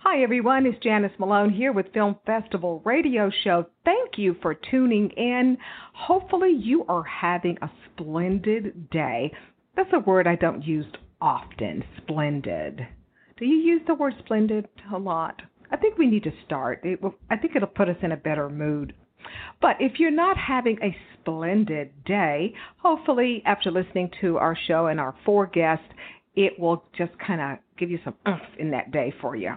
Hi everyone, it's Janice Malone here with Film Festival Radio Show. Thank you for tuning in. Hopefully you are having a splendid day. That's a word I don't use often, splendid. Do you use the word splendid a lot? I think we need to start. I think it'll put us in a better mood. But if you're not having a splendid day, hopefully after listening to our show and our four guests, it will just kind of give you some oomph in that day for you.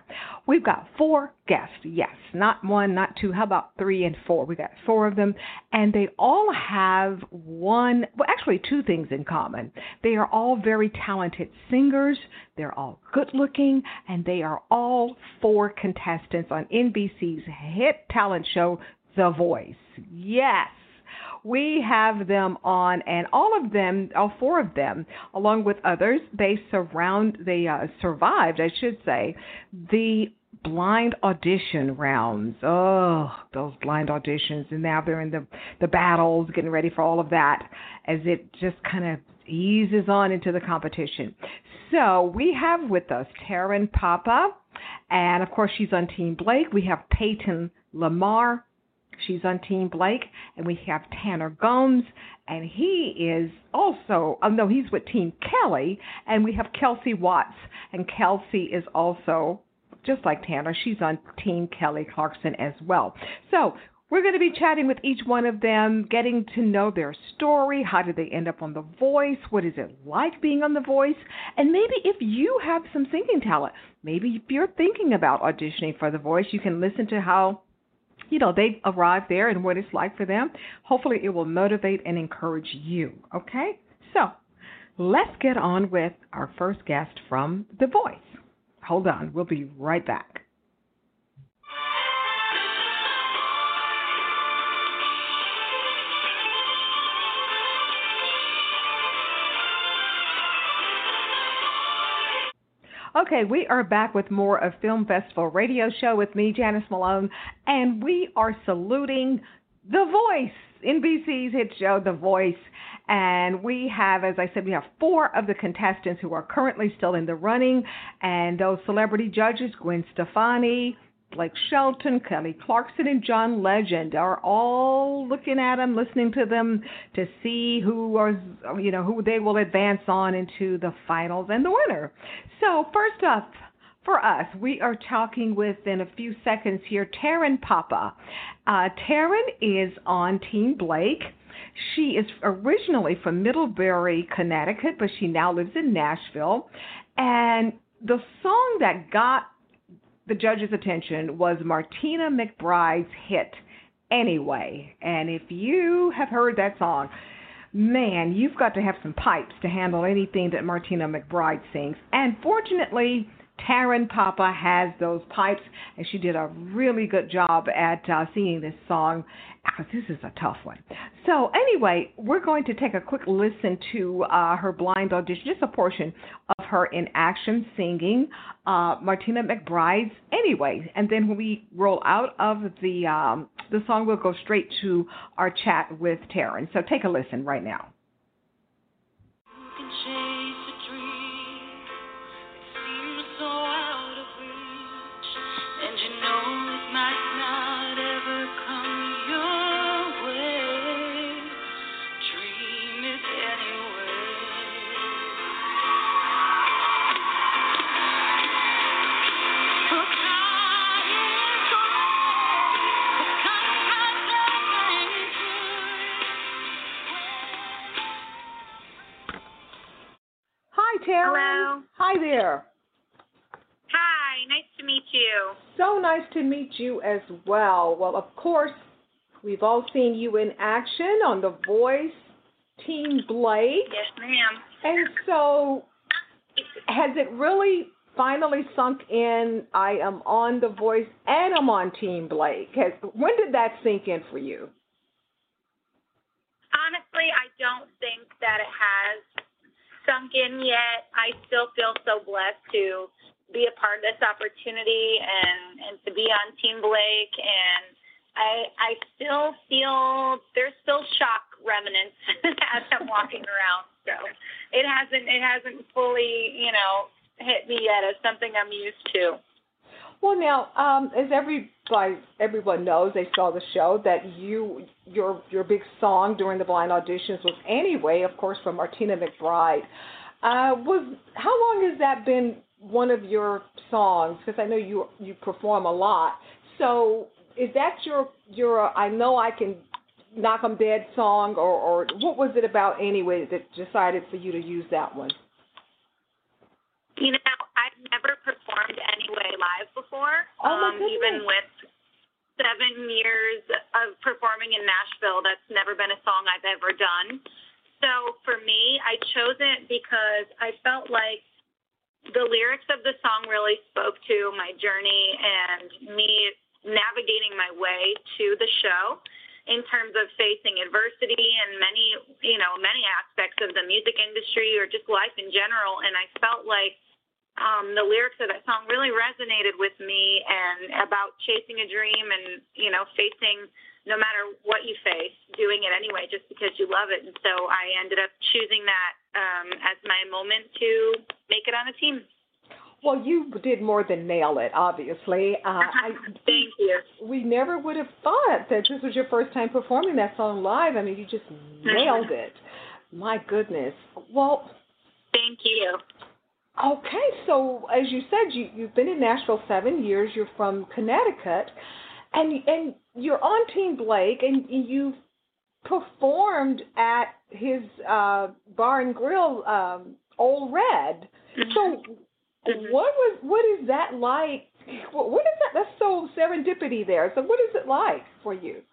We've got four guests, yes, not one, not two. How about three and four? We got four of them, and they all have two things in common. They are all very talented singers, they're all good-looking, and they are all four contestants on NBC's hit talent show, The Voice. Yes. We have them on, and all four of them, along with others, they survived the blind audition rounds. Oh, those blind auditions, and now they're in the battles, getting ready for all of that, as it just kind of eases on into the competition. So we have with us Taryn Papa, and of course she's on Team Blake. We have Payton Lamar. She's on Team Blake, and we have Tanner Gomes, and he's with Team Kelly, and we have Kelsey Watts, and Kelsey is also, just like Tanner, she's on Team Kelly Clarkson as well. So we're going to be chatting with each one of them, getting to know their story. How did they end up on The Voice? What is it like being on The Voice? And maybe if you have some singing talent, maybe if you're thinking about auditioning for The Voice, you can listen to how they arrive there and what it's like for them. Hopefully it will motivate and encourage you, okay? So let's get on with our first guest from The Voice. Hold on. We'll be right back. Okay, we are back with more of Film Festival Radio Show with me, Janice Malone, and we are saluting The Voice, NBC's hit show, The Voice. And we have, as I said, we have four of the contestants who are currently still in the running, and those celebrity judges, Gwen Stefani, Blake Shelton, Kelly Clarkson, and John Legend, are all looking at them, listening to them to see who they will advance on into the finals and the winner. So first up for us, we are talking within a few seconds here, Taryn Papa. Taryn is on Team Blake. She is originally from Middlebury, Connecticut, but she now lives in Nashville. And the song that got the judge's attention was Martina McBride's hit, Anyway. And if you have heard that song, man, you've got to have some pipes to handle anything that Martina McBride sings. And fortunately, Taryn Papa has those pipes, and she did a really good job at singing this song, because this is a tough one. So anyway, we're going to take a quick listen to her blind audition, just a portion of her in action singing Martina McBride's Anyway. And then when we roll out of the song, we'll go straight to our chat with Taryn. So take a listen right now. you. So nice to meet you as well. Well, of course, we've all seen you in action on The Voice, Team Blake. Yes, ma'am. And so has it really finally sunk in, I am on The Voice and I'm on Team Blake? When did that sink in for you? Honestly, I don't think that it has sunk in yet. I still feel so blessed to be a part of this opportunity and to be on Team Blake, and I still feel there's still shock remnants as I'm walking around. So it hasn't fully, you know, hit me yet as something I'm used to. Well, now, as everyone knows, they saw the show, that your big song during the blind auditions was "Anyway," of course, from Martina McBride. How long has that been one of your songs? Because I know you perform a lot. So is that your I know I can knock 'em dead song, or what was it about "Anyway" that decided for you to use that one? You know, I've never performed "Anyway" live before, even with 7 years of performing in Nashville. That's never been a song I've ever done. So for me, I chose it because I felt like the lyrics of the song really spoke to my journey and me navigating my way to the show in terms of facing adversity and many aspects of the music industry or just life in general. And I felt like the lyrics of that song really resonated with me, and about chasing a dream and, you know, facing no matter what you face, doing it anyway, just because you love it. And so I ended up choosing that as my moment to make it on a team. Well, you did more than nail it, obviously. Thank you. We never would have thought that this was your first time performing that song live. I mean, you just nailed it. My goodness. Well, thank you. Okay, so as you said, you've been in Nashville 7 years. You're from Connecticut, and you're on Team Blake, and you've performed at his bar and grill, Old Red. So what is that like? What is that? That's so serendipity there. So what is it like for you?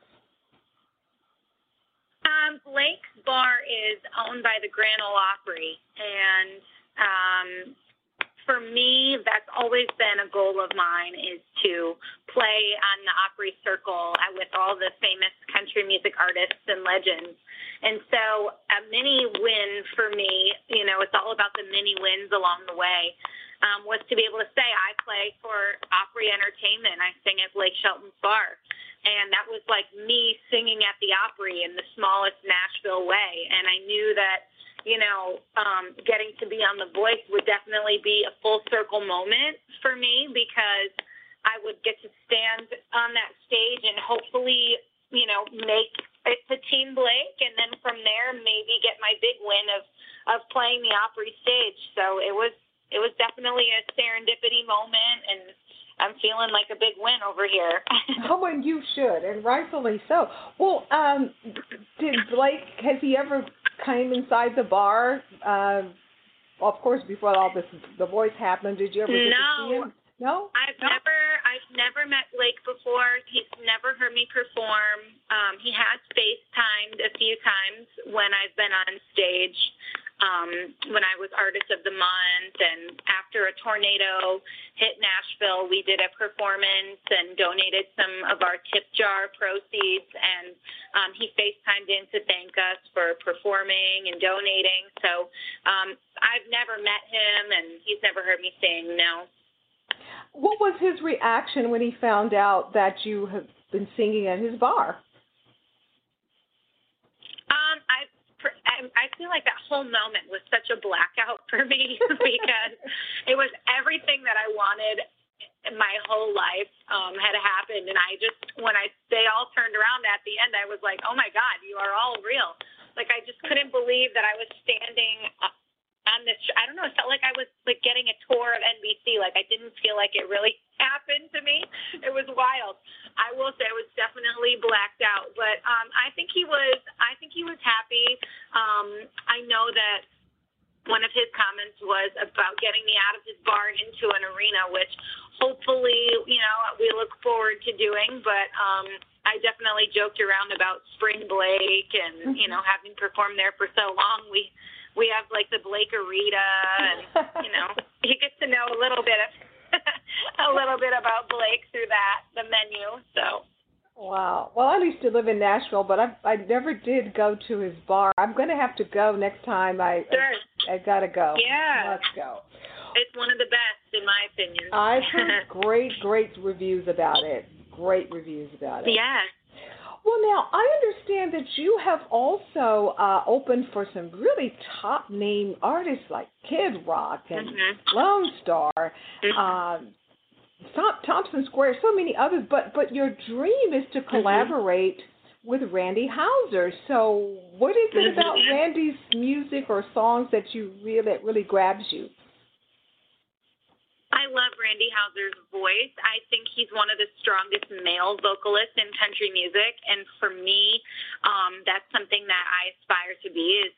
Blake's bar is owned by the Grand Ole Opry, and for me, that's always been a goal of mine, is to play on the Opry Circle with all the famous country music artists and legends. And so a mini win for me, you know, it's all about the mini wins along the way, was to be able to say I play for Opry Entertainment. I sing at Blake Shelton's bar. And that was like me singing at the Opry in the smallest Nashville way. And I knew that, you know, getting to be on The Voice would definitely be a full circle moment for me, because I would get to stand on that stage and hopefully, you know, make it to Team Blake, and then from there maybe get my big win of playing the Opry stage. So it was definitely a serendipity moment, and I'm feeling like a big win over here. Oh, and you should, and rightfully so. Well, did Blake, has he ever came inside the bar? Of course, before all this, The Voice happened. Did you ever get to see him? No? I've never met Blake before. He's never heard me perform. He has FaceTimed a few times when I've been on stage, when I was Artist of the Month, and after a tornado hit Nashville, we did a performance and donated some of our tip jar proceeds, and he FaceTimed in to thank us for performing and donating. So I've never met him, and he's never heard me sing, no. What was his reaction when he found out that you have been singing at his bar? I feel like that whole moment was such a blackout for me because it was everything that I wanted my whole life had happened. And I just, they all turned around at the end, I was like, oh my God, you are all real. Like, I just couldn't believe that I was standing up on this. I don't know, it felt like I was like getting a tour of NBC. Like, I didn't feel like it really happened to me. It was wild. I will say I was definitely blacked out, but I think he was happy. I know that one of his comments was about getting me out of his barn into an arena, which hopefully, you know, we look forward to doing. But I definitely joked around about Spring Blake and, you know, having performed there for so long. We have, like, the Blake Arena, and, you know, he gets to know a little bit of about Blake through that, the menu, so. Wow. Well, I used to live in Nashville, but I never did go to his bar. I'm going to have to go next time. Sure. I got to go. Yeah. Let's go. It's one of the best, in my opinion. I've heard great reviews about it. Yeah. Well, now, I understand that you have also opened for some really top-name artists like Kid Rock and Lone Star, Thompson Square, so many others, but your dream is to collaborate with Randy Houser. So what is it about Randy's music or songs that you really grabs you? I love Randy Houser's voice. I think he's one of the strongest male vocalists in country music, and for me, that's something that I aspire to be, is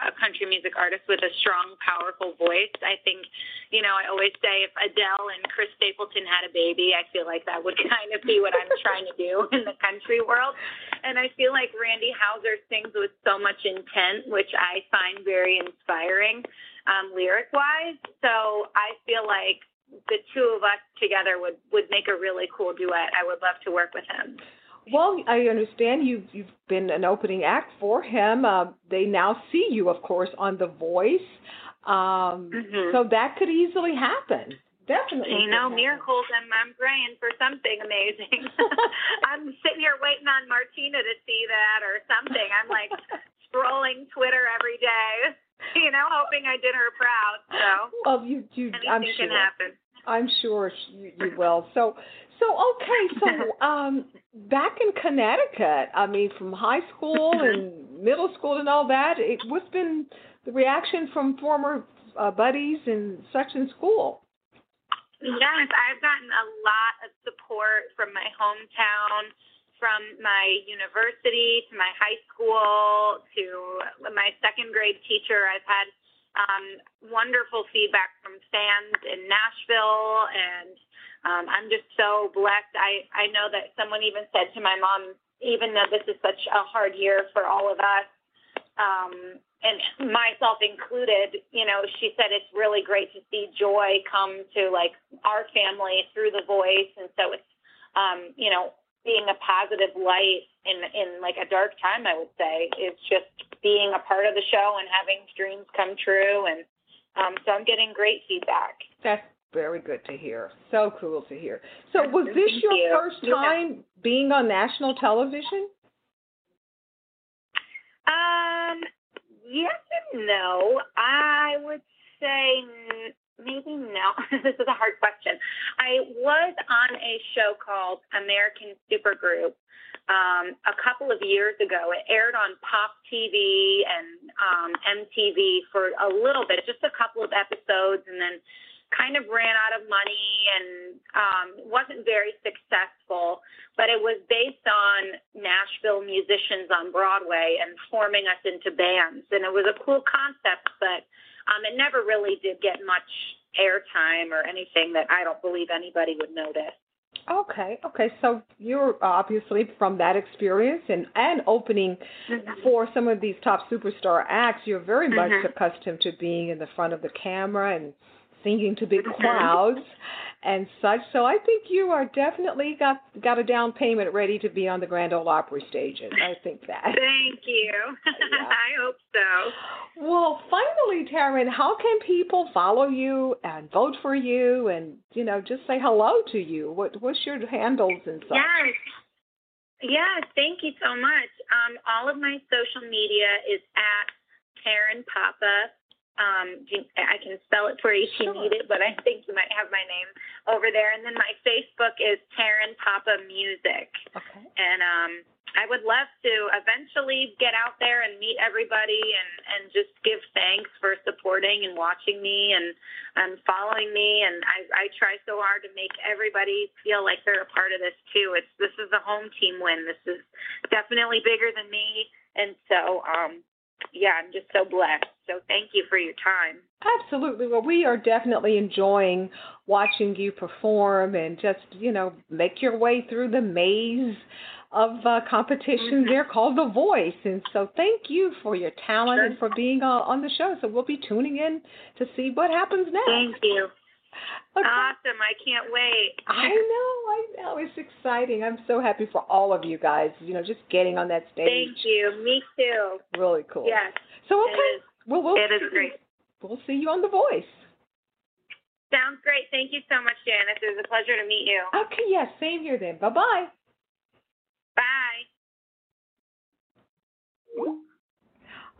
a country music artist with a strong, powerful voice. I think, you know, I always say if Adele and Chris Stapleton had a baby, I feel like that would kind of be what I'm trying to do in the country world, and I feel like Randy Houser sings with so much intent, which I find very inspiring. Lyric-wise, so I feel like the two of us together would make a really cool duet. I would love to work with him. Well, I understand you've been an opening act for him. They now see you, of course, on The Voice, so that could easily happen. Definitely. You know, miracles, and I'm praying for something amazing. I'm sitting here waiting on Martina to see that or something. I'm like scrolling Twitter every day. You know, hoping I did her proud. So, well, I'm sure. Anything can happen. I'm sure you will. So, back in Connecticut, I mean, from high school and middle school and all that, what's been the reaction from former buddies and such in school? Yes, I've gotten a lot of support from my hometown, from my university to my high school to my second grade teacher. I've had wonderful feedback from fans in Nashville, and I'm just so blessed. I know that someone even said to my mom, even though this is such a hard year for all of us, and myself included, you know, she said it's really great to see joy come to, like, our family through The Voice, and so it's, you know, being a positive light in like a dark time, I would say, is just being a part of the show and having dreams come true. And so I'm getting great feedback. That's very good to hear. So cool to hear. So was this your first time being on national television? Yes and no. I would say maybe no. This is a hard question. I was on a show called American Supergroup a couple of years ago. It aired on Pop TV and MTV for a little bit, just a couple of episodes, and then kind of ran out of money and wasn't very successful. But it was based on Nashville musicians on Broadway and forming us into bands. And it was a cool concept, but it never really did get much airtime or anything that I don't believe anybody would notice. Okay. So you're obviously from that experience and opening for some of these top superstar acts, you're very much accustomed to being in the front of the camera and singing to big crowds and such. So I think you are definitely got a down payment ready to be on the Grand Ole Opry stages. I think that. Thank you. Yeah. I hope so. Well, finally, Taryn, how can people follow you and vote for you and, you know, just say hello to you? What's your handles and such? Yes. Yes, thank you so much. All of my social media is at Taryn Papa. I can spell it for you if you need it, but I think you might have my name over there. And then my Facebook is Taryn Papa Music. Okay. And I would love to eventually get out there and meet everybody and just give thanks for supporting and watching me and following me. And I try so hard to make everybody feel like they're a part of this, too. This is the home team win. This is definitely bigger than me. And so yeah, I'm just so blessed. So thank you for your time. Absolutely. Well, we are definitely enjoying watching you perform and just, you know, make your way through the maze of competition. They're called The Voice. And so thank you for your talent and for being on the show. So we'll be tuning in to see what happens next. Thank you. Okay. Awesome. I can't wait. I know. It's exciting. I'm so happy for all of you guys, you know, just getting on that stage. Thank you. Me too. Really cool. Yes. So, okay. It is, well, it is great. We'll see you on The Voice. Sounds great. Thank you so much, Janice. It was a pleasure to meet you. Okay. Yes. Yeah, same here then. Bye-bye. Bye.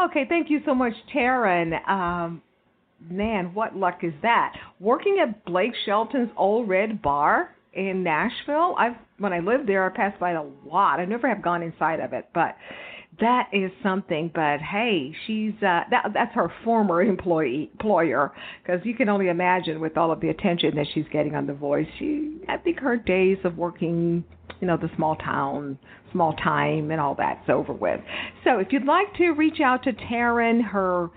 Okay. Thank you so much, Taryn. Man, what luck is that? Working at Blake Shelton's Old Red Bar in Nashville, when I lived there, I passed by it a lot. I never have gone inside of it, but that is something. But, hey, she's that's her former employer, because you can only imagine with all of the attention that she's getting on The Voice. I think her days of working, you know, the small town, small time and all that's over with. So if you'd like to reach out to Taryn, her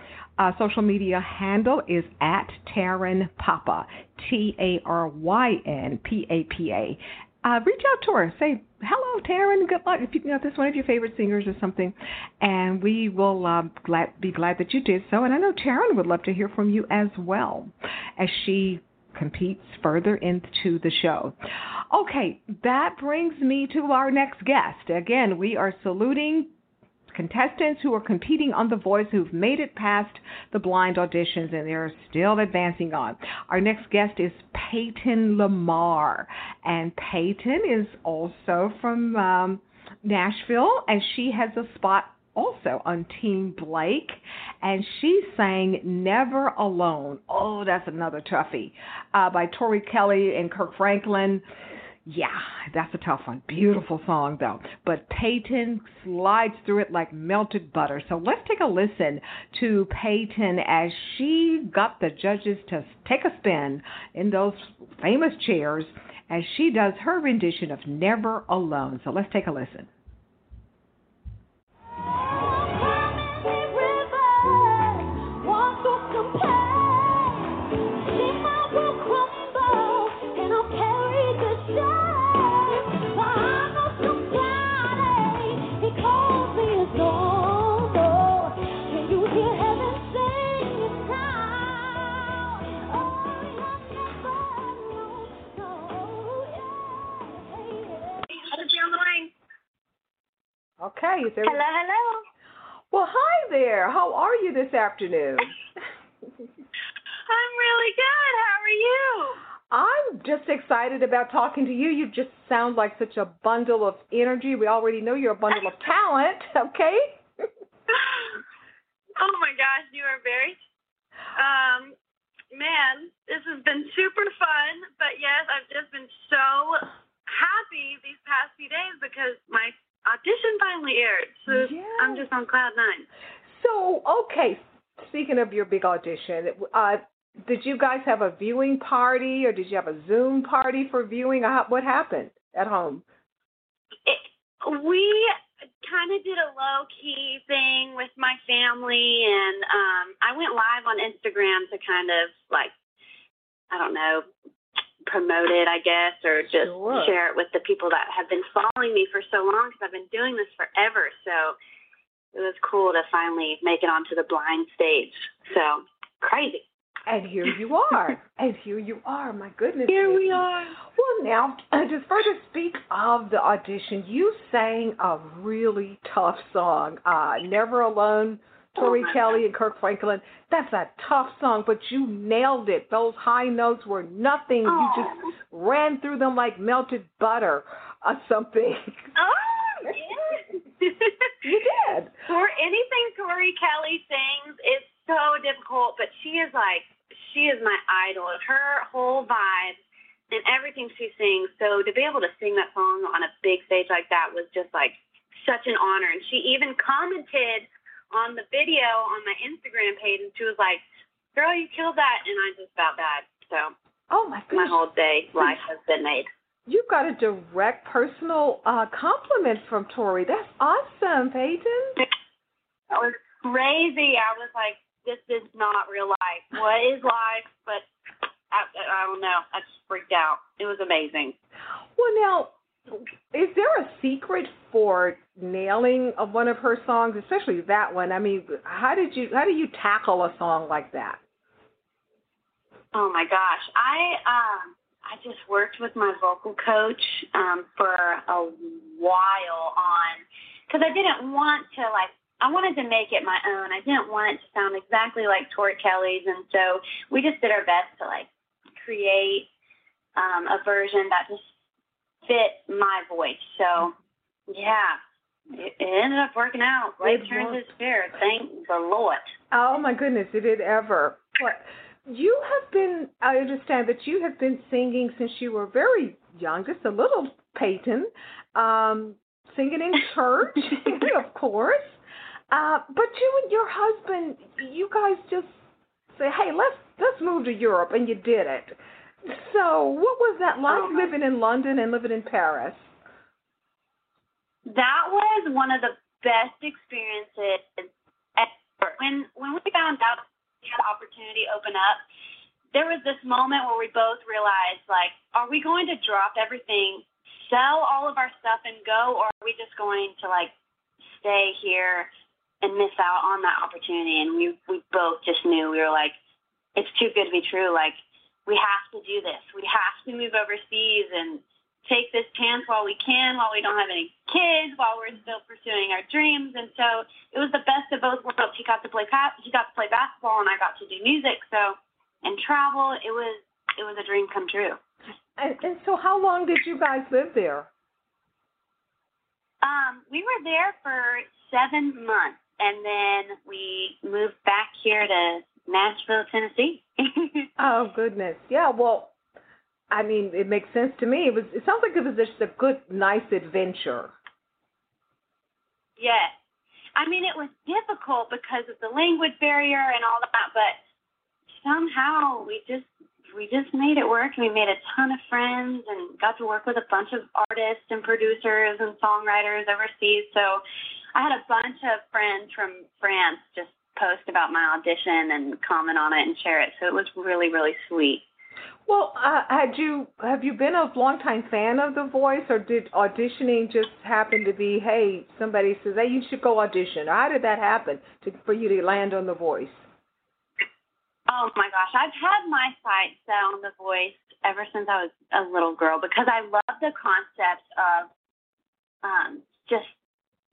social media handle is at Taryn Papa, TARYN PAPA. Reach out to her. Say, hello, Taryn. Good luck. If you know, this is one of your favorite singers or something. And we will be glad that you did so. And I know Taryn would love to hear from you as well as she competes further into the show. Okay, that brings me to our next guest. Again, we are saluting contestants who are competing on The Voice who've made it past the blind auditions and they're still advancing on. Our next guest is Payton Lamar, and Payton is also from Nashville, and she has a spot also on Team Blake, and she sang Never Alone. Oh, that's another toughie, by Tori Kelly and Kirk Franklin. Yeah, that's a tough one. Beautiful song, though. But Payton slides through it like melted butter. So let's take a listen to Payton as she got the judges to take a spin in those famous chairs as she does her rendition of Never Alone. So let's take a listen. Okay. Hello. Well, hi there. How are you this afternoon? I'm really good. How are you? I'm just excited about talking to you. You just sound like such a bundle of energy. We already know you're a bundle of talent, okay? Oh, my gosh. You are very man, this has been super fun, but, yes, I've just been so happy these past few days because my audition finally aired, so yes. I'm just on cloud nine. So, okay, speaking of your big audition, did you guys have a viewing party, or did you have a Zoom party for viewing? What happened at home? We kind of did a low-key thing with my family, and I went live on Instagram to kind of, like, I don't know, promote it, I guess, or just share it with the people that have been following me for so long because I've been doing this forever. So it was cool to finally make it onto the blind stage. So crazy. And here you are. My goodness. Here we are. Well, now, to further speak of the audition, you sang a really tough song, Never Alone, Tori Kelly and Kirk Franklin. That's a tough song, but you nailed it. Those high notes were nothing. Oh. You just ran through them like melted butter or something. Oh, yeah. You did. For anything Tori Kelly sings, it's so difficult, but she is my idol. Her whole vibe and everything she sings. So to be able to sing that song on a big stage like that was just like such an honor. And she even commented on the video on my Instagram page, and she was like, girl, you killed that, and I just about died. So oh my goodness. My whole day life has been made. You got a direct personal compliment from Tori. That's awesome, Payton. That was crazy. I was like, this is not real life. What is life? But I don't know. I just freaked out. It was amazing. Well, now, is there a secret for nailing of one of her songs, especially that one? I mean, how do you tackle a song like that? Oh my gosh, I just worked with my vocal coach for a while on, because I didn't want to I wanted to make it my own. I didn't want it to sound exactly like Tori Kelly's, and so we just did our best to create a version that just fit my voice. So, yeah, it ended up working out. Life turns its fair. Thank the Lord. Oh, my goodness, it did ever. What? You have been, I understand that you have been singing since you were very young, just a little, Payton, singing in church, of course. But you and your husband, you guys just say, hey, let's move to Europe, and you did it. So what was that like living in London and living in Paris? That was one of the best experiences ever. When we found out we had the opportunity to open up, there was this moment where we both realized, are we going to drop everything, sell all of our stuff and go, or are we just going to, stay here and miss out on that opportunity? And we both just knew. We were it's too good to be true. We have to do this. We have to move overseas and take this chance while we can, while we don't have any kids, while we're still pursuing our dreams. And so it was the best of both worlds. He got to play basketball, and I got to do music. So, and travel, it was a dream come true. And so how long did you guys live there? We were there for 7 months, and then we moved back here to Nashville, Tennessee. Oh, goodness. Yeah, well, I mean, it makes sense to me. It sounds like it was just a good, nice adventure. Yes. I mean, it was difficult because of the language barrier and all that, but somehow we just made it work. We made a ton of friends and got to work with a bunch of artists and producers and songwriters overseas. So I had a bunch of friends from France just post about my audition and comment on it and share it. So it was really, really sweet. Well, have you been a longtime fan of The Voice, or did auditioning just happen to be, hey, somebody says, hey, you should go audition? Or how did that happen for you to land on The Voice? Oh, my gosh. I've had my sights set on The Voice ever since I was a little girl, because I love the concept of just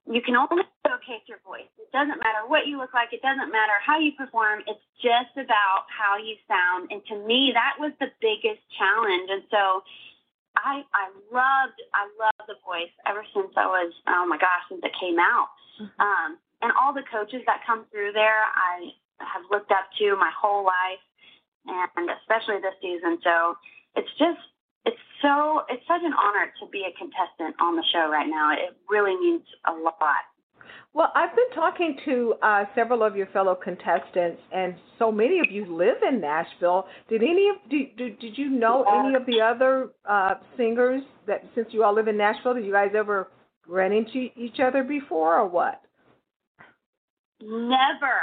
you can only showcase your voice. It doesn't matter what you look like. It doesn't matter how you perform. It's just about how you sound. And to me, that was the biggest challenge. And so I loved The Voice ever since I was, since it came out. Mm-hmm. And all the coaches that come through there, I have looked up to my whole life, and especially this season. So it's such an honor to be a contestant on the show right now. It really means a lot. Well, I've been talking to several of your fellow contestants, and so many of you live in Nashville. Did you know any of the other singers that, since you all live in Nashville, did you guys ever run into each other before or what? Never.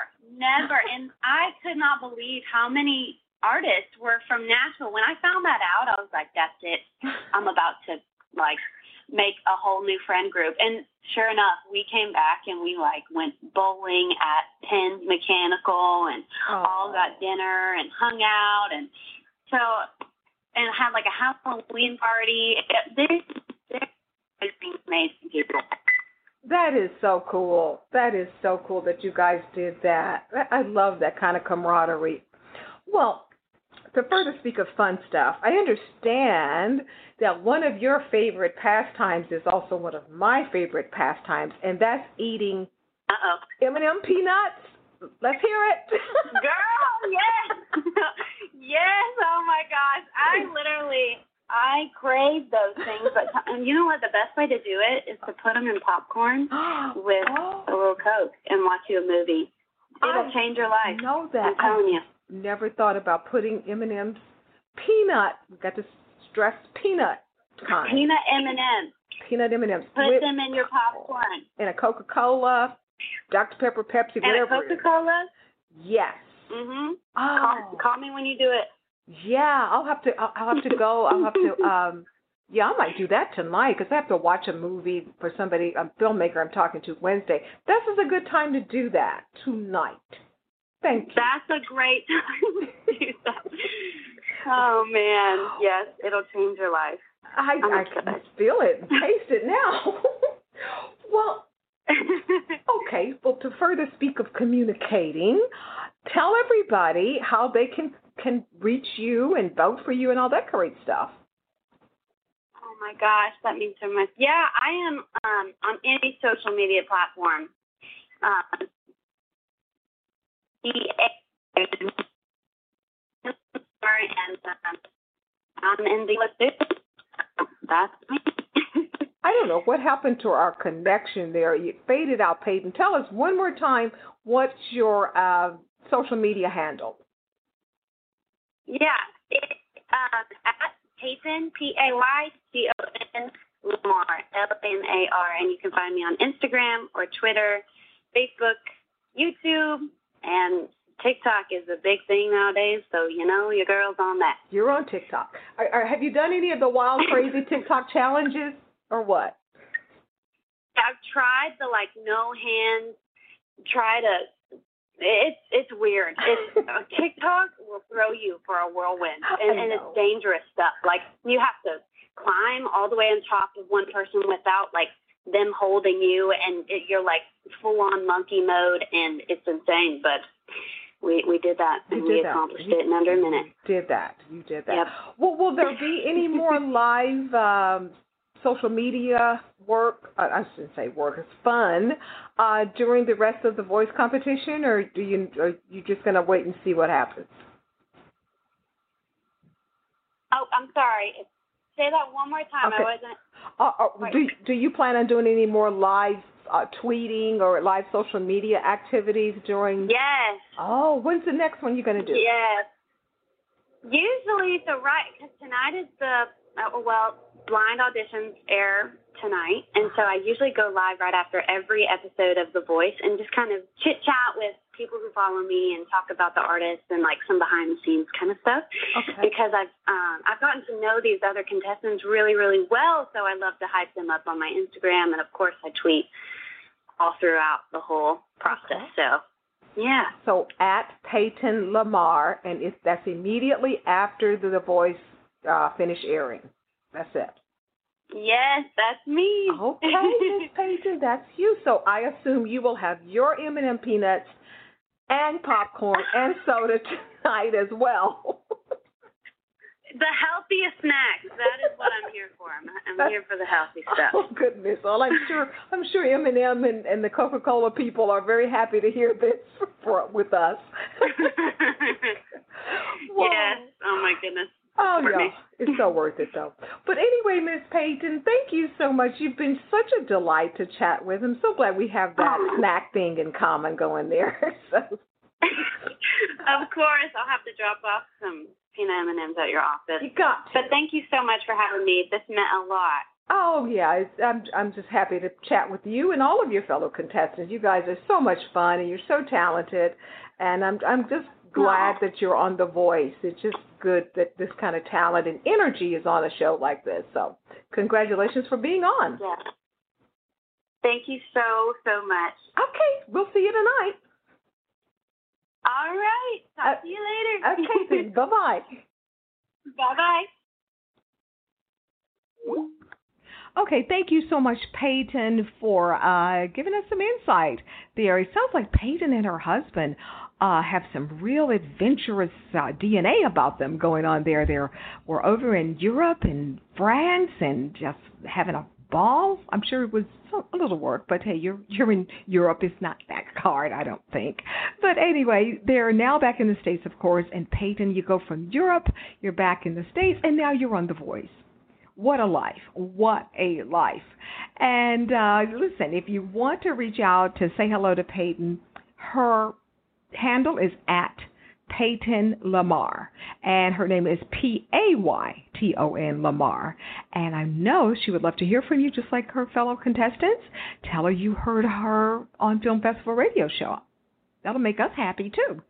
And I could not believe how many artists were from Nashville. When I found that out, I was like, that's it. I'm about to, make a whole new friend group. And sure enough, we came back and we, went bowling at Penn Mechanical and all got dinner and hung out. And so, and had, a Halloween party. There's things made to do that. That is so cool. That is so cool that you guys did that. I love that kind of camaraderie. Well, to further speak of fun stuff, I understand that one of your favorite pastimes is also one of my favorite pastimes, and that's eating M&M peanuts. Let's hear it. Girl, yes. Yes, oh my gosh. I crave those things, and you know what? The best way to do it is to put them in popcorn with a little Coke and watch you a movie. It'll change your life. I know that. I'm telling you. Never thought about putting M&M's peanut. We've got to stress peanut kind. Peanut M&Ms. Put them in your popcorn. And a Coca-Cola Dr. Pepper, Pepsi, whatever. And Coca-Cola? Yes. Mm-hmm. Oh. Call me when you do it. Yeah, I'll have to go. Yeah, I might do that tonight because I have to watch a movie for somebody, a filmmaker I'm talking to Wednesday. This is a good time to do that tonight. Thank you. That's a great time to do that. Oh, man. Yes, it'll change your life. I can feel it and taste it now. Well, okay. Well, to further speak of communicating, tell everybody how they can reach you and vote for you and all that great stuff. Oh, my gosh. That means so much. Yeah, I am on any social media platform. I'm in the That's me. I don't know what happened to our connection there. You faded out, Payton. Tell us one more time, what's your social media handle? Yeah, it's at Payton, Payton Lamar, L-M-A-R, and you can find me on Instagram or Twitter, Facebook, YouTube, and TikTok is a big thing nowadays, so you know your girl's on that. You're on TikTok. Have you done any of the wild, crazy TikTok challenges or what? I've tried the no hands. It's weird. TikTok will throw you for a whirlwind, and it's dangerous stuff. You have to climb all the way on top of one person without them holding you, and you're full on monkey mode, and it's insane, but. We did that, and we accomplished it in under a minute. You did that. Yep. Well, will there be any more live social media work? I shouldn't say work. It's fun during the rest of the voice competition, or are you just going to wait and see what happens? Oh, I'm sorry. Say that one more time. Okay. I wasn't. Do you plan on doing any more live tweeting or live social media activities during? Yes. Oh, when's the next one you're going to do? Yes. Usually, because tonight is the, blind auditions air tonight, and so I usually go live right after every episode of The Voice and just kind of chit-chat with people who follow me and talk about the artists and, some behind-the-scenes kind of stuff. Okay. Because I've gotten to know these other contestants really, really well, so I love to hype them up on my Instagram, and, of course, I tweet all throughout the whole process. Okay. So, yeah. So, at Payton Lamar, and that's immediately after The Voice finish airing. That's it. Yes, that's me. Okay, Miss Payton, that's you. So I assume you will have your M&M peanuts and popcorn and soda tonight as well. The healthiest snacks. That is what I'm here for. I'm here for the healthy stuff. Oh, goodness. Well, I'm sure M&M and the Coca-Cola people are very happy to hear this with us. Well, yes. Oh, my goodness. Oh, yeah. It's so worth it, though. But anyway, Miss Payton, thank you so much. You've been such a delight to chat with. I'm so glad we have that snack thing in common going there. So. Of course. I'll have to drop off some peanut M&Ms at your office. You got to. But thank you so much for having me. This meant a lot. Oh, yeah. I'm just happy to chat with you and all of your fellow contestants. You guys are so much fun, and you're so talented. And I'm just glad that you're on The Voice. It's just good that this kind of talent and energy is on a show like this. So congratulations for being on. Yeah. Thank you so, so much. Okay. We'll see you tonight. All right. Talk to you later. Okay. Then. Bye-bye. Bye-bye. Okay, thank you so much, Payton, for giving us some insight there. It sounds like Payton and her husband have some real adventurous DNA about them going on there. We're over in Europe and France and just having a ball. I'm sure it was a little work, but hey, you're in Europe. It's not that hard, I don't think. But anyway, they're now back in the States, of course, and Payton, you go from Europe, you're back in the States, and now you're on The Voice. What a life. What a life. And listen, if you want to reach out to say hello to Payton, her handle is at Payton Lamar, and her name is Payton Lamar. And I know she would love to hear from you, just like her fellow contestants. Tell her you heard her on Film Festival Radio Show. That'll make us happy, too.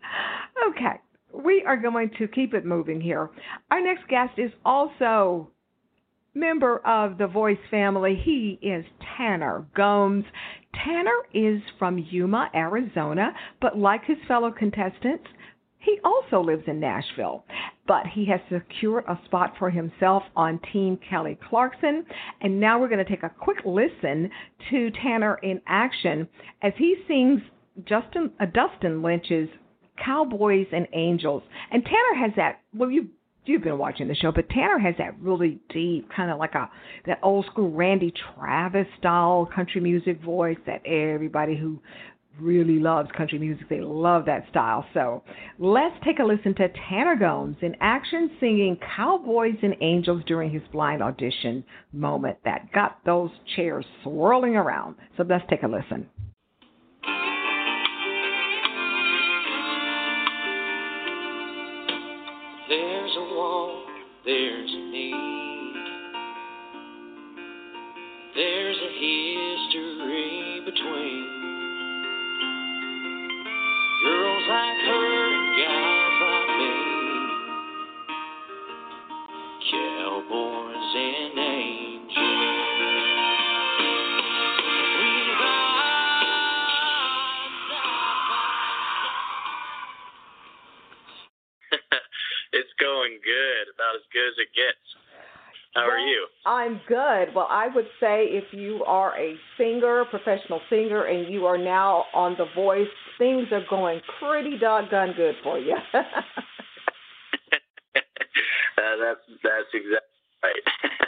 Okay, we are going to keep it moving here. Our next guest is also a member of the Voice family. He is Tanner Gomes. Tanner is from Yuma, Arizona, but like his fellow contestants, he also lives in Nashville, but he has secured a spot for himself on Team Kelly Clarkson. And now we're going to take a quick listen to Tanner in action as he sings Dustin Lynch's Cowboys and Angels. And Tanner has that, well, you've been watching the show, but Tanner has that really deep, kind of like that old school Randy Travis style country music voice that everybody who really loves country music, they love that style. So let's take a listen to Tanner Gomes in action singing Cowboys and Angels during his blind audition moment that got those chairs swirling around. So let's take a listen. There's a want, there's a need, there's a history between girls like her and guys like me, cowboys and angels. We ride side by side. It's going good, about as good as it gets. How are you? I'm good. Well, I would say if you are a singer, professional singer, and you are now on The Voice, things are going pretty doggone good for you. That's exactly right.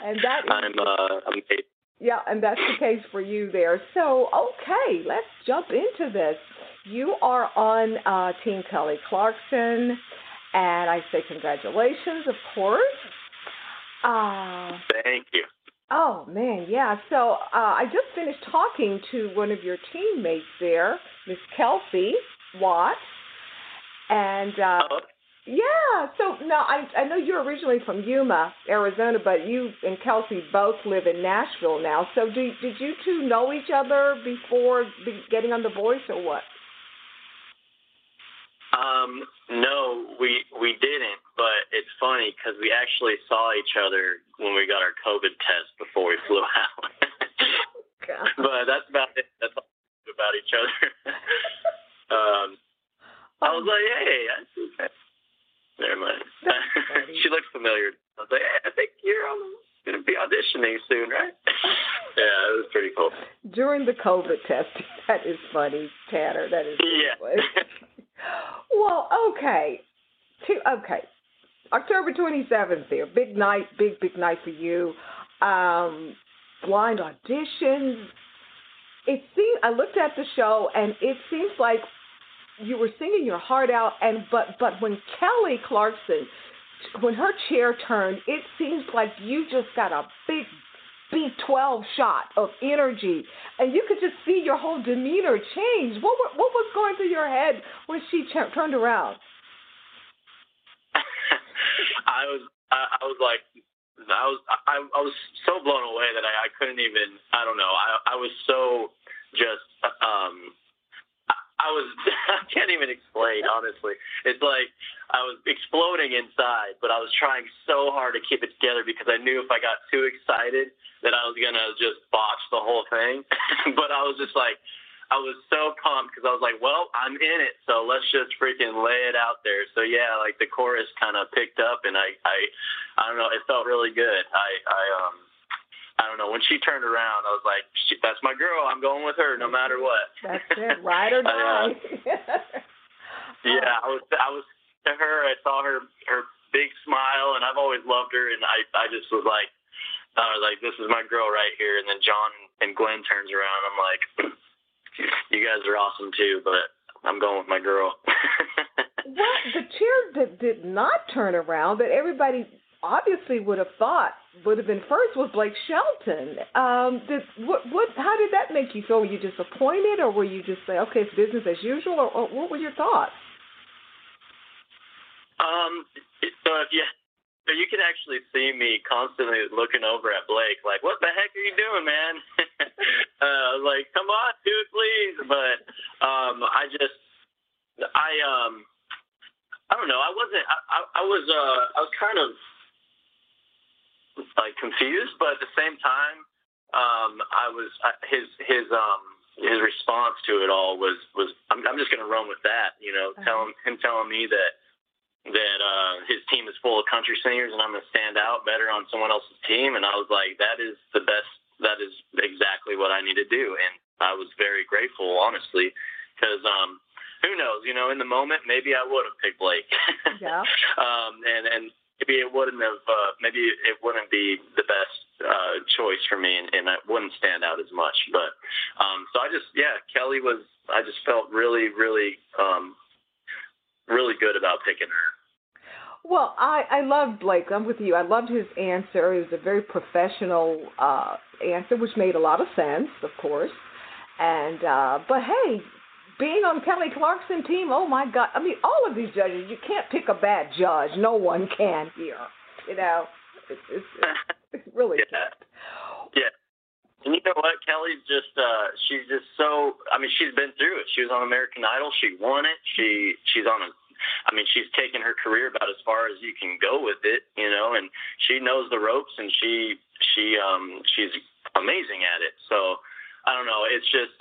And that is, I'm paid. Yeah, and that's the case for you there. So, okay, let's jump into this. You are on Team Kelly Clarkson, and I say congratulations, of course. Thank you. Oh, man, yeah. So I just finished talking to one of your teammates there, Miss Kelsey Watts. And, yeah, so now I know you're originally from Yuma, Arizona, but you and Kelsey both live in Nashville now. So did you two know each other before getting on The Voice or what? No, we didn't, but it's funny because we actually saw each other when we got our COVID test before we flew out. Oh, but that's about it. That's all about each other. I was like, hey, I see that. Never mind. She looked familiar. I was like, hey, I think you're going to be auditioning soon, right? Yeah, it was pretty cool. During the COVID test. That is funny, Tanner. That is funny. Well, okay. Okay. October 27th there. Big night, big night for you. Blind auditions. I looked at the show and it seems like you were singing your heart out, but when Kelly Clarkson, when her chair turned, it seems like you just got a big B12 shot of energy, and you could just see your whole demeanor change. What was going through your head when she turned around? I was so blown away that I couldn't even. I don't know. I was so just. I was. I can't even explain. Honestly, it's like I was exploding inside, but I was trying so hard to keep it together because I knew if I got too excited that I was going to just botch the whole thing. But I was just like, I was so pumped because I was like, well, I'm in it, so let's just freaking lay it out there. So, yeah, like the chorus kind of picked up, and I don't know, it felt really good. I don't know. When she turned around, I was like, that's my girl. I'm going with her no matter what. That's it. Ride or die. Yeah, I was to her. I saw her big smile, and I've always loved her, and I just was like, this is my girl right here. And then John and Gwen turns around. I'm like, you guys are awesome too, but I'm going with my girl. Well, the chair that did not turn around, that everybody obviously would have thought would have been first, was Blake Shelton. How did that make you feel? Were you disappointed, or were you just like, okay, it's business as usual, or what were your thoughts? Yeah. So you can actually see me constantly looking over at Blake, like, what the heck are you doing, man? Like, come on, dude, please. But I don't know. I was kind of like confused, but at the same time, his response to it all was I'm just gonna run with that, you know, telling me that his team is full of country singers and I'm going to stand out better on someone else's team. And I was like, that is exactly what I need to do. And I was very grateful, honestly, because who knows, you know, in the moment, maybe I would have picked Blake. Yeah. And maybe it wouldn't have, maybe it wouldn't be the best choice for me and I wouldn't stand out as much. But so I just, yeah, Kelly was, I just felt really, really, really good about picking her. Well, I loved Blake. I'm with you. I loved his answer. It was a very professional answer, which made a lot of sense, of course. And but hey, being on Kelly Clarkson team, oh my God! I mean, all of these judges, you can't pick a bad judge. No one can here. You know, it's really can't. Yeah. And you know what? Kelly's just, she's just so, I mean, she's been through it. She was on American Idol. She won it. She's on a, I mean, she's taken her career about as far as you can go with it, you know, and she knows the ropes and she's amazing at it. So I don't know. It's just,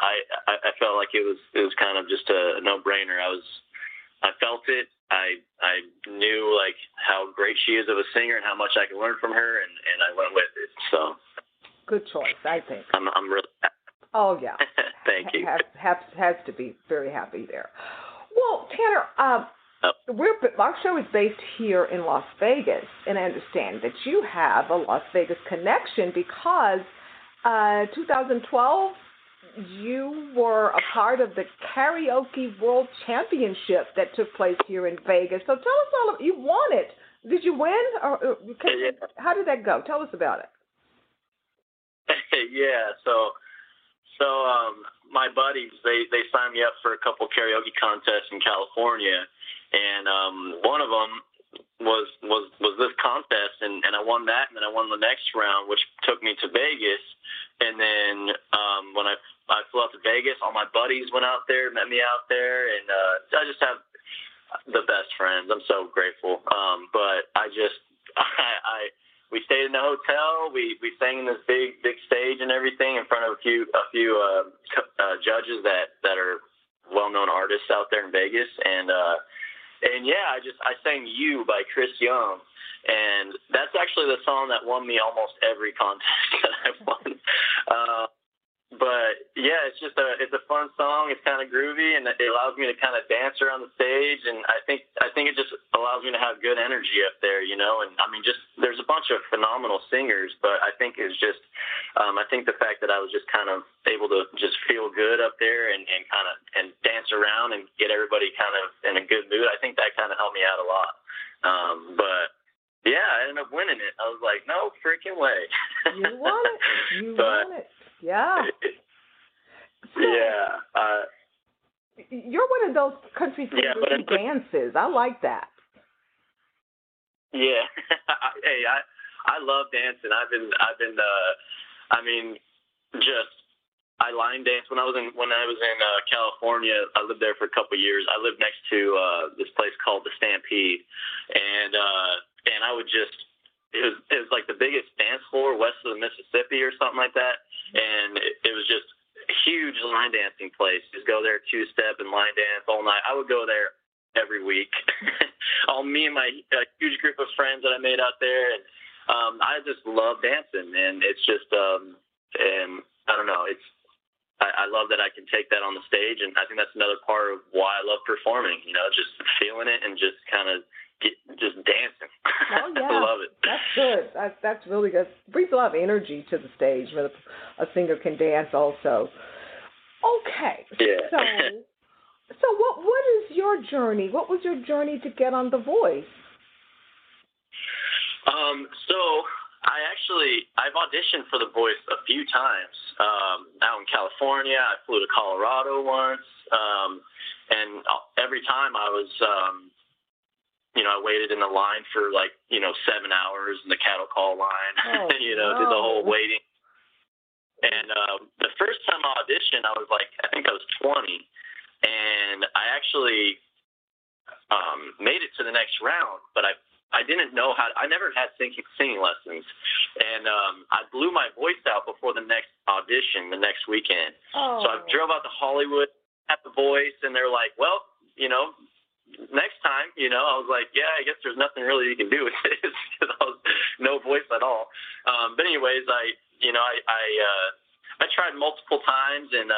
I felt like it was kind of just a no brainer. I felt it. I knew like how great she is of a singer and how much I can learn from her. And I went with it. So. Good choice, I think. I'm really happy. Oh, yeah. Thank you. Has to be very happy there. Well, Tanner, our show is based here in Las Vegas, and I understand that you have a Las Vegas connection because 2012 you were a part of the Karaoke World Championship that took place here in Vegas. So tell us all you won it. Did you win? Or yeah. How did that go? Tell us about it. Yeah, so my buddies, they signed me up for a couple karaoke contests in California, and one of them was this contest, and I won that, and then I won the next round, which took me to Vegas, and then when I flew out to Vegas, all my buddies went out there, met me out there, and I just have the best friends. I'm so grateful, but we stayed in the hotel. We sang in this big stage and everything in front of a few judges that are well-known artists out there in Vegas. And yeah, I sang "You" by Chris Young, and that's actually the song that won me almost every contest that I won. But yeah, it's just a fun song. It's kind of groovy, and it allows me to kind of dance around the stage. And I think it just allows me to have good energy up there, you know. And I mean, just there's a bunch of phenomenal singers, but I think it's just, I think the fact that I was just kind of able to just feel good up there and kind of dance around and get everybody kind of in a good mood. I think that kind of helped me out a lot. But yeah, I ended up winning it. I was like, no freaking way. You won it. You won it. Yeah. So, yeah. You're one of those country singers who dances. I like that. Yeah. Hey, I love dancing. I've been. I mean, just I line danced when I was in California. I lived there for a couple of years. I lived next to this place called the Stampede, and I would just. It was like the biggest dance floor west of the Mississippi or something like that, and it was just a huge line dancing place. Just go there, two-step and line dance all night. I would go there every week. All me and my huge group of friends that I made out there, and I just love dancing, and it's just and I don't know. It's I love that I can take that on the stage, and I think that's another part of why I love performing. You know, just feeling it and just kind of. Just dancing. Oh, yeah. I love it. That's good. That's really good. Brings a lot of energy to the stage where a singer can dance also. Okay. Yeah. So what is your journey? What was your journey to get on The Voice? So I've auditioned for The Voice a few times. Out in California, I flew to Colorado once, and every time I was you know, I waited in the line for like, 7 hours in the cattle call line, did the whole waiting. And the first time I auditioned, I was 20. And I actually made it to the next round, but I didn't know how. I never had singing lessons, and I blew my voice out before the next audition the next weekend. Oh. So I drove out to Hollywood, had the voice, and they're like, "Well, next time." I was like, "Yeah, I guess there's nothing really you can do with this because I was no voice at all." But anyways, I tried multiple times, and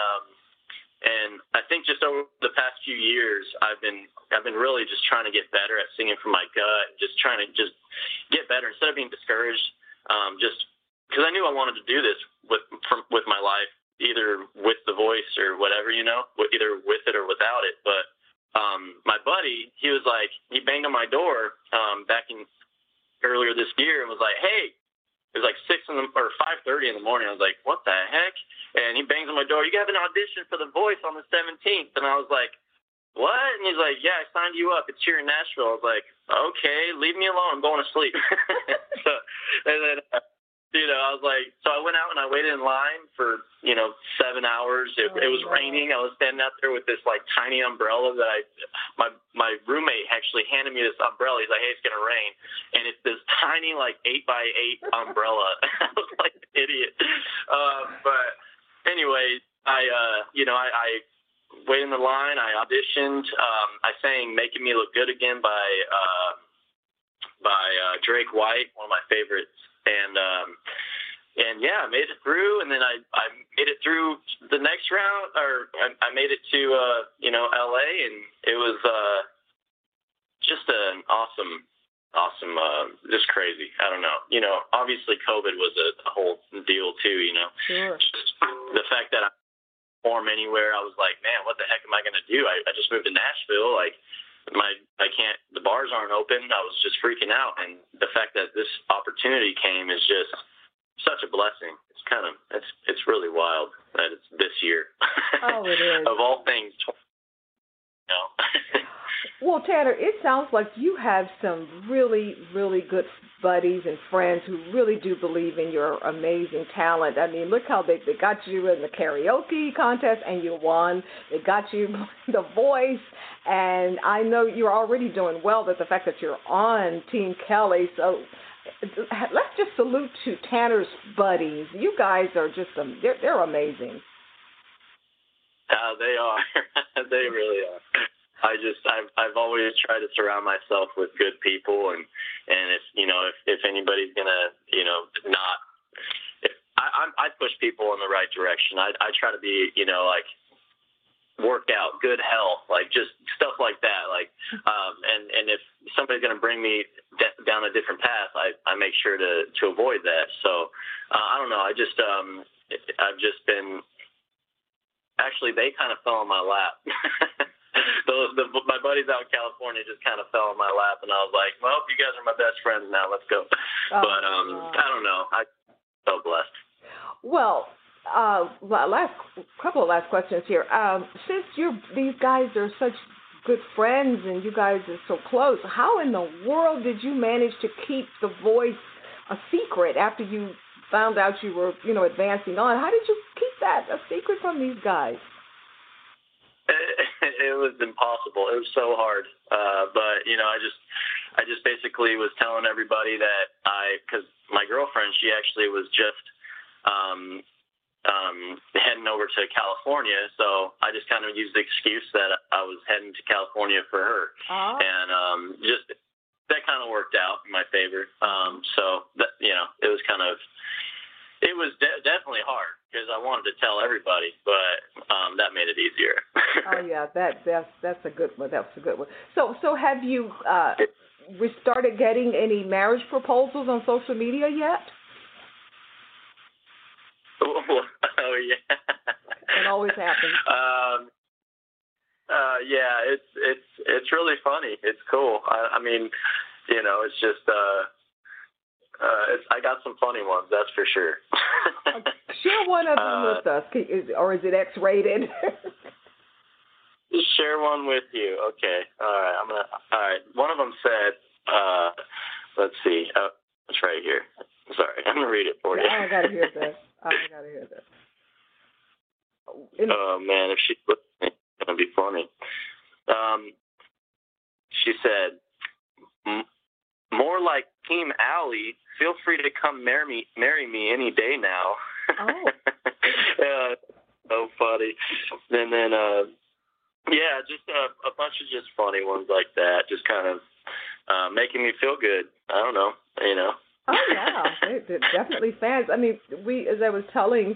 I think just over the past few years, I've been really just trying to get better at singing from my gut, just trying to just get better instead of being discouraged. Just because I knew I wanted to do this with my life, either with the voice or whatever, either with it or without it. But my buddy, he banged on my door back in earlier this year and was like, "Hey." It was like 5:30 in the morning. I was like, "What the heck?" And he bangs on my door. "You have an audition for The Voice on the 17th." And I was like, "What?" And he's like, "Yeah, I signed you up. It's here in Nashville." I was like, "Okay, leave me alone. I'm going to sleep." So I went out and I waited in line for 7 hours. It was raining. I was standing out there with this tiny umbrella that my roommate actually handed me this umbrella. He's like, "Hey, it's gonna rain," and it's this tiny 8x8 umbrella. I was like an idiot. But anyway, I waited in the line. I auditioned. I sang "Making Me Look Good Again" by Drake White, one of my favorites, and yeah, I made it through, and then I made it through the next round, or I made it to LA, and it was just an awesome, just crazy. I don't know, obviously COVID was a whole deal too, Sure. Just the fact that I didn't perform anywhere, I was like, man, what the heck am I gonna do? I just moved to Nashville, the bars aren't open. I was just freaking out, and the fact that this opportunity came is just such a blessing. It's it's really wild that it's this year. Oh, it is. Of all things, Well, Tanner, it sounds like you have some really, really good buddies and friends who really do believe in your amazing talent. I mean, look how they got you in the karaoke contest and you won. They got you The Voice, and I know you're already doing well, but the fact that you're on Team Kelly. So let's just salute to Tanner's buddies. You guys are just they're amazing. They are. They really are. I've always tried to surround myself with good people, and if anybody's gonna I push people in the right direction. I try to be workout, good health, just stuff like that. And if somebody's gonna bring me down a different path, I make sure to avoid that. So I don't know. I've just been actually they kind of fell on my lap. My buddies out in California just kind of fell in my lap, and I was like, well, you guys are my best friends now. Let's go. Oh, but I don't know. I'm so blessed. Well, last questions here. Since these guys are such good friends and you guys are so close, how in the world did you manage to keep The Voice a secret after you found out you were, advancing on? How did you keep that a secret from these guys? It was impossible. It was so hard. But I just basically was telling everybody that because my girlfriend, she actually was just heading over to California, so I just kind of used the excuse that I was heading to California for her, and just that kind of worked out in my favor. So that, it was definitely hard. Because I wanted to tell everybody, but that made it easier. Oh yeah, that's a good one. That's a good one. So have you started getting any marriage proposals on social media yet? Oh yeah, it always happens. Yeah, it's really funny. It's cool. I mean, it's just. I got some funny ones, that's for sure. Share one of them with us, or is it X-rated? share one with you. Okay. All right. All right. One of them said, let's see. Oh, it's right here. Sorry. I'm going to read it for you. I got to hear this. Oh, man. If she's listening, it's going to be funny. She said, more like Team Allie, feel free to come marry me any day now. Oh. So funny. And then, yeah, just a bunch of just funny ones like that, just kind of making me feel good. I don't know, you know. Oh, yeah. They're definitely fans. I mean, we, as I was telling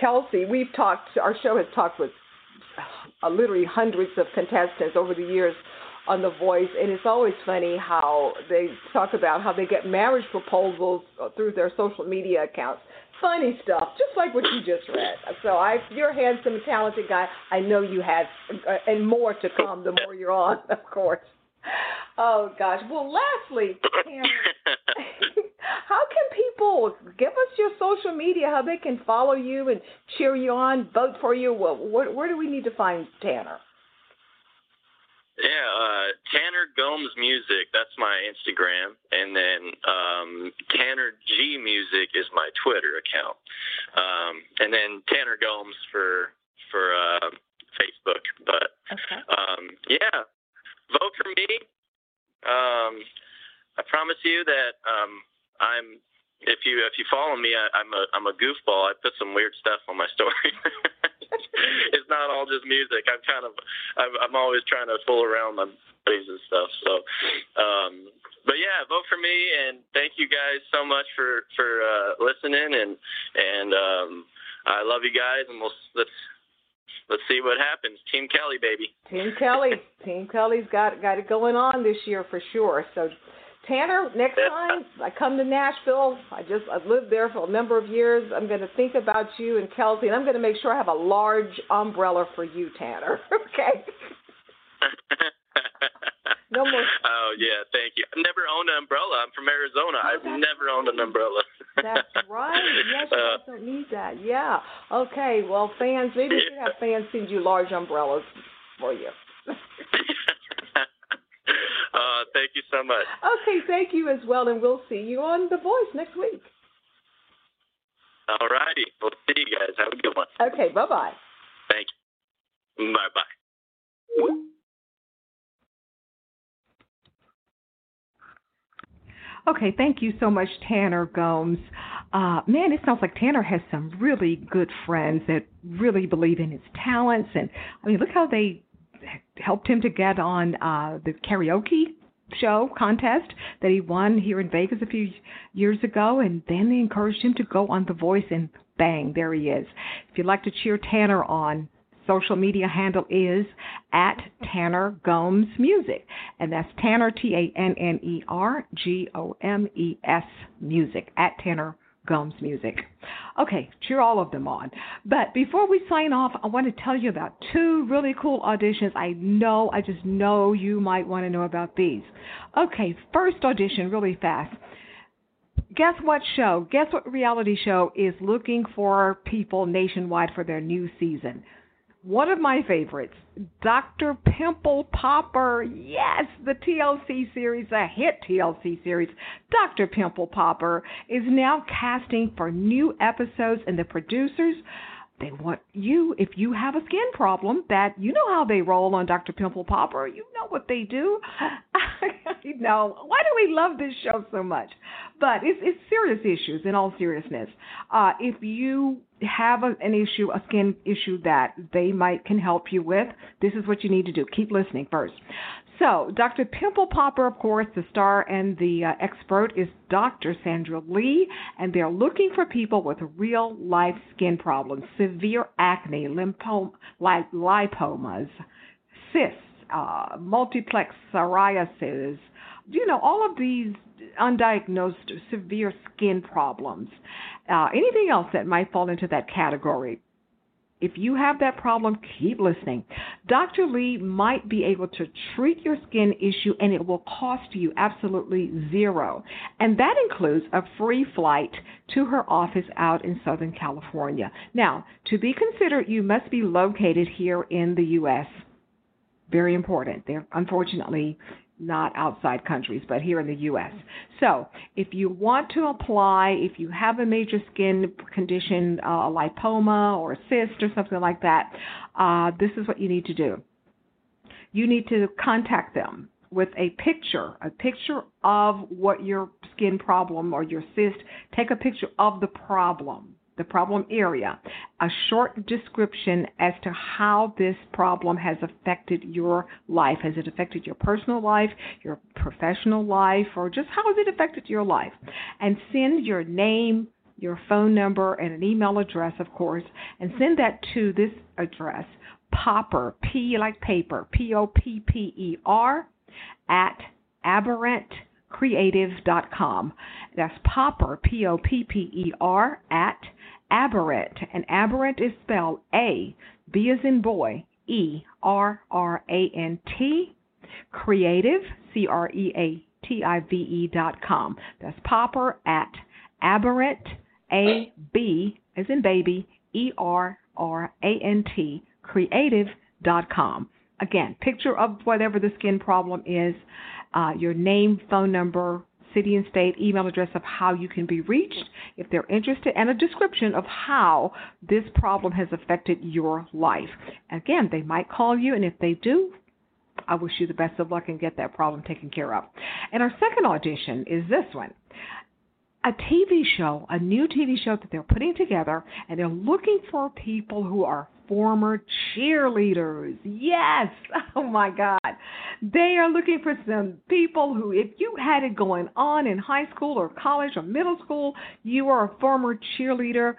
Kelsey, we've talked, our show has talked with literally hundreds of contestants over the years on The Voice, and it's always funny how they talk about how they get marriage proposals through their social media accounts. Funny stuff, just like what you just read. So you're a handsome, talented guy. I know you have, and more to come the more you're on, of course. Oh, gosh. Well, lastly, Tanner, how can people, give us your social media, how they can follow you and cheer you on, vote for you? Where do we need to find Tanner? Yeah, Tanner Gomes Music, that's my Instagram, and then Tanner G Music is my Twitter account, and then Tanner Gomes for Facebook. But okay. Yeah, vote for me. I promise you that I'm. If you follow me, I'm a goofball. I put some weird stuff on my story. It's not all just music. I'm always trying to fool around my buddies and stuff. So, but yeah, vote for me, and thank you guys so much for listening, and I love you guys, and let's see what happens. Team Kelly, baby. Team Kelly. Team Kelly's got it going on this year for sure. So, Tanner, next time I come to Nashville, I've lived there for a number of years. I'm going to think about you and Kelsey, and I'm going to make sure I have a large umbrella for you, Tanner. Okay? No more. Oh, yeah, thank you. I've never owned an umbrella. I'm from Arizona. Oh, I've never owned an umbrella. That's right. Yes, you guys don't need that. Yeah. Okay, well, fans, maybe you should have fans send you large umbrellas for you. Thank you so much. Okay, thank you as well, and we'll see you on The Voice next week. All righty. We'll see you guys. Have a good one. Okay, bye-bye. Thank you. Bye-bye. Okay, thank you so much, Tanner Gomes. Man, it sounds like Tanner has some really good friends that really believe in his talents, and, I mean, look how they helped him to get on the karaoke show contest that he won here in Vegas a few years ago, and then they encouraged him to go on The Voice, and bang, there he is. If you'd like to cheer Tanner on, social media handle is @TannerGomesMusic, and that's Tanner, TannerGomes Music, @TannerGomesMusic. Okay, cheer all of them on. But before we sign off, I want to tell you about two really cool auditions. I just know you might want to know about these. Okay, first audition, really fast. Guess what show? Guess what reality show is looking for people nationwide for their new season? One of my favorites, Dr. Pimple Popper. Yes, the TLC series, a hit TLC series. Dr. Pimple Popper is now casting for new episodes, and the producers, they want you, if you have a skin problem, that you know how they roll on Dr. Pimple Popper. You know what they do. You know, why do we love this show so much? But it's serious issues, in all seriousness. If you have an issue, a skin issue that they can help you with, this is what you need to do. Keep listening first. So Dr. Pimple Popper, of course, the star and the expert is Dr. Sandra Lee, and they're looking for people with real-life skin problems, severe acne, lipomas, cysts, multiplex psoriasis, you know, all of these undiagnosed severe skin problems, anything else that might fall into that category. If you have that problem, keep listening. Dr. Lee might be able to treat your skin issue, and it will cost you absolutely $0. And that includes a free flight to her office out in Southern California. Now, to be considered, you must be located here in the U.S. Very important. They're unfortunately not outside countries, but here in the U.S. So if you want to apply, if you have a major skin condition, a lipoma or a cyst or something like that, this is what you need to do. You need to contact them with a picture of what your skin problem or your cyst, take a picture of the problem area, a short description as to how this problem has affected your life. Has it affected your personal life, your professional life, or just how has it affected your life? And send your name, your phone number, and an email address, of course, and send that to this address, Popper, P like paper, Popper, at aberrantcreative.com. That's Popper, Popper, at Aberrant, and Aberrant is spelled A, B as in boy, E-R-R-A-N-T, creative, creative.com. That's Popper at Aberrant, A, B as in baby, E-R-R-A-N-T, creative.com. Again, picture of whatever the skin problem is, your name, phone number, city and state, email address of how you can be reached if they're interested, and a description of how this problem has affected your life. Again, they might call you, and if they do, I wish you the best of luck and get that problem taken care of. And our second audition is this one. A TV show, a new TV show that they're putting together, and they're looking for people who are former cheerleaders. Yes! Oh, my God. They are looking for some people who, if you had it going on in high school or college or middle school, you are a former cheerleader.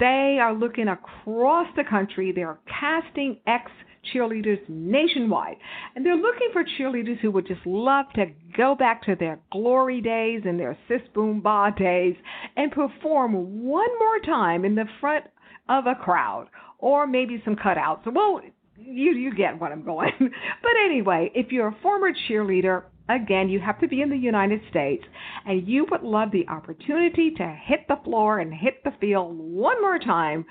They are looking across the country. They are casting ex-cheerleaders nationwide. And they're looking for cheerleaders who would just love to go back to their glory days and their sis boom ba days and perform one more time in the front of a crowd. Or maybe some cutouts. Well, you get what I'm going. But anyway, if you're a former cheerleader, again, you have to be in the United States, and you would love the opportunity to hit the floor and hit the field one more time.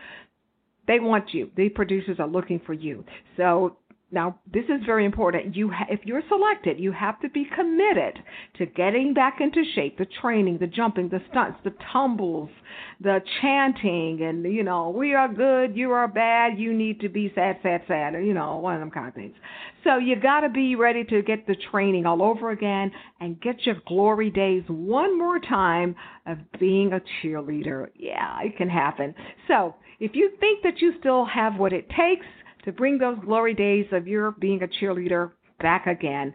They want you. The producers are looking for you. So now, this is very important. If you're selected, you have to be committed to getting back into shape, the training, the jumping, the stunts, the tumbles, the chanting, and, we are good, you are bad, you need to be sad, sad, sad, one of them kind of things. So you got to be ready to get the training all over again and get your glory days one more time of being a cheerleader. Yeah, it can happen. So if you think that you still have what it takes to bring those glory days of your being a cheerleader back again,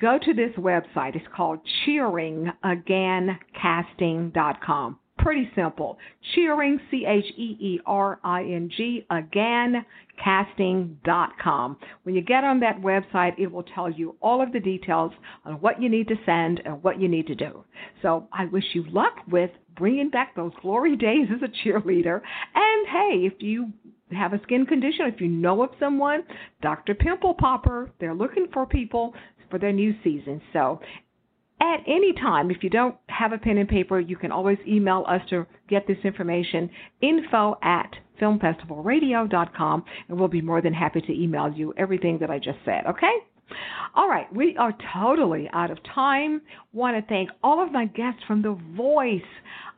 go to this website. It's called cheeringagaincasting.com. Pretty simple. Cheering, Cheering, again, casting.com. When you get on that website, it will tell you all of the details on what you need to send and what you need to do. So I wish you luck with bringing back those glory days as a cheerleader. And, hey, if you have a skin condition, if you know of someone, Dr. Pimple Popper, they're looking for people for their new season. So at any time, if you don't have a pen and paper, you can always email us to get this information, info@filmfestivalradio.com, and we'll be more than happy to email you everything that I just said, okay? All right, we are totally out of time. Want to thank all of my guests from The Voice.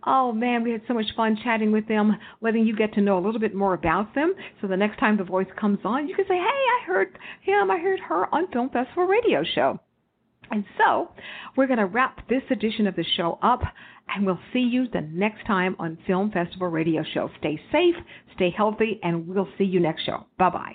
Oh, man, we had so much fun chatting with them, letting you get to know a little bit more about them. So the next time The Voice comes on, you can say, hey, I heard him, I heard her on Film Festival Radio Show. And so we're going to wrap this edition of the show up, and we'll see you the next time on Film Festival Radio Show. Stay safe, stay healthy, and we'll see you next show. Bye-bye.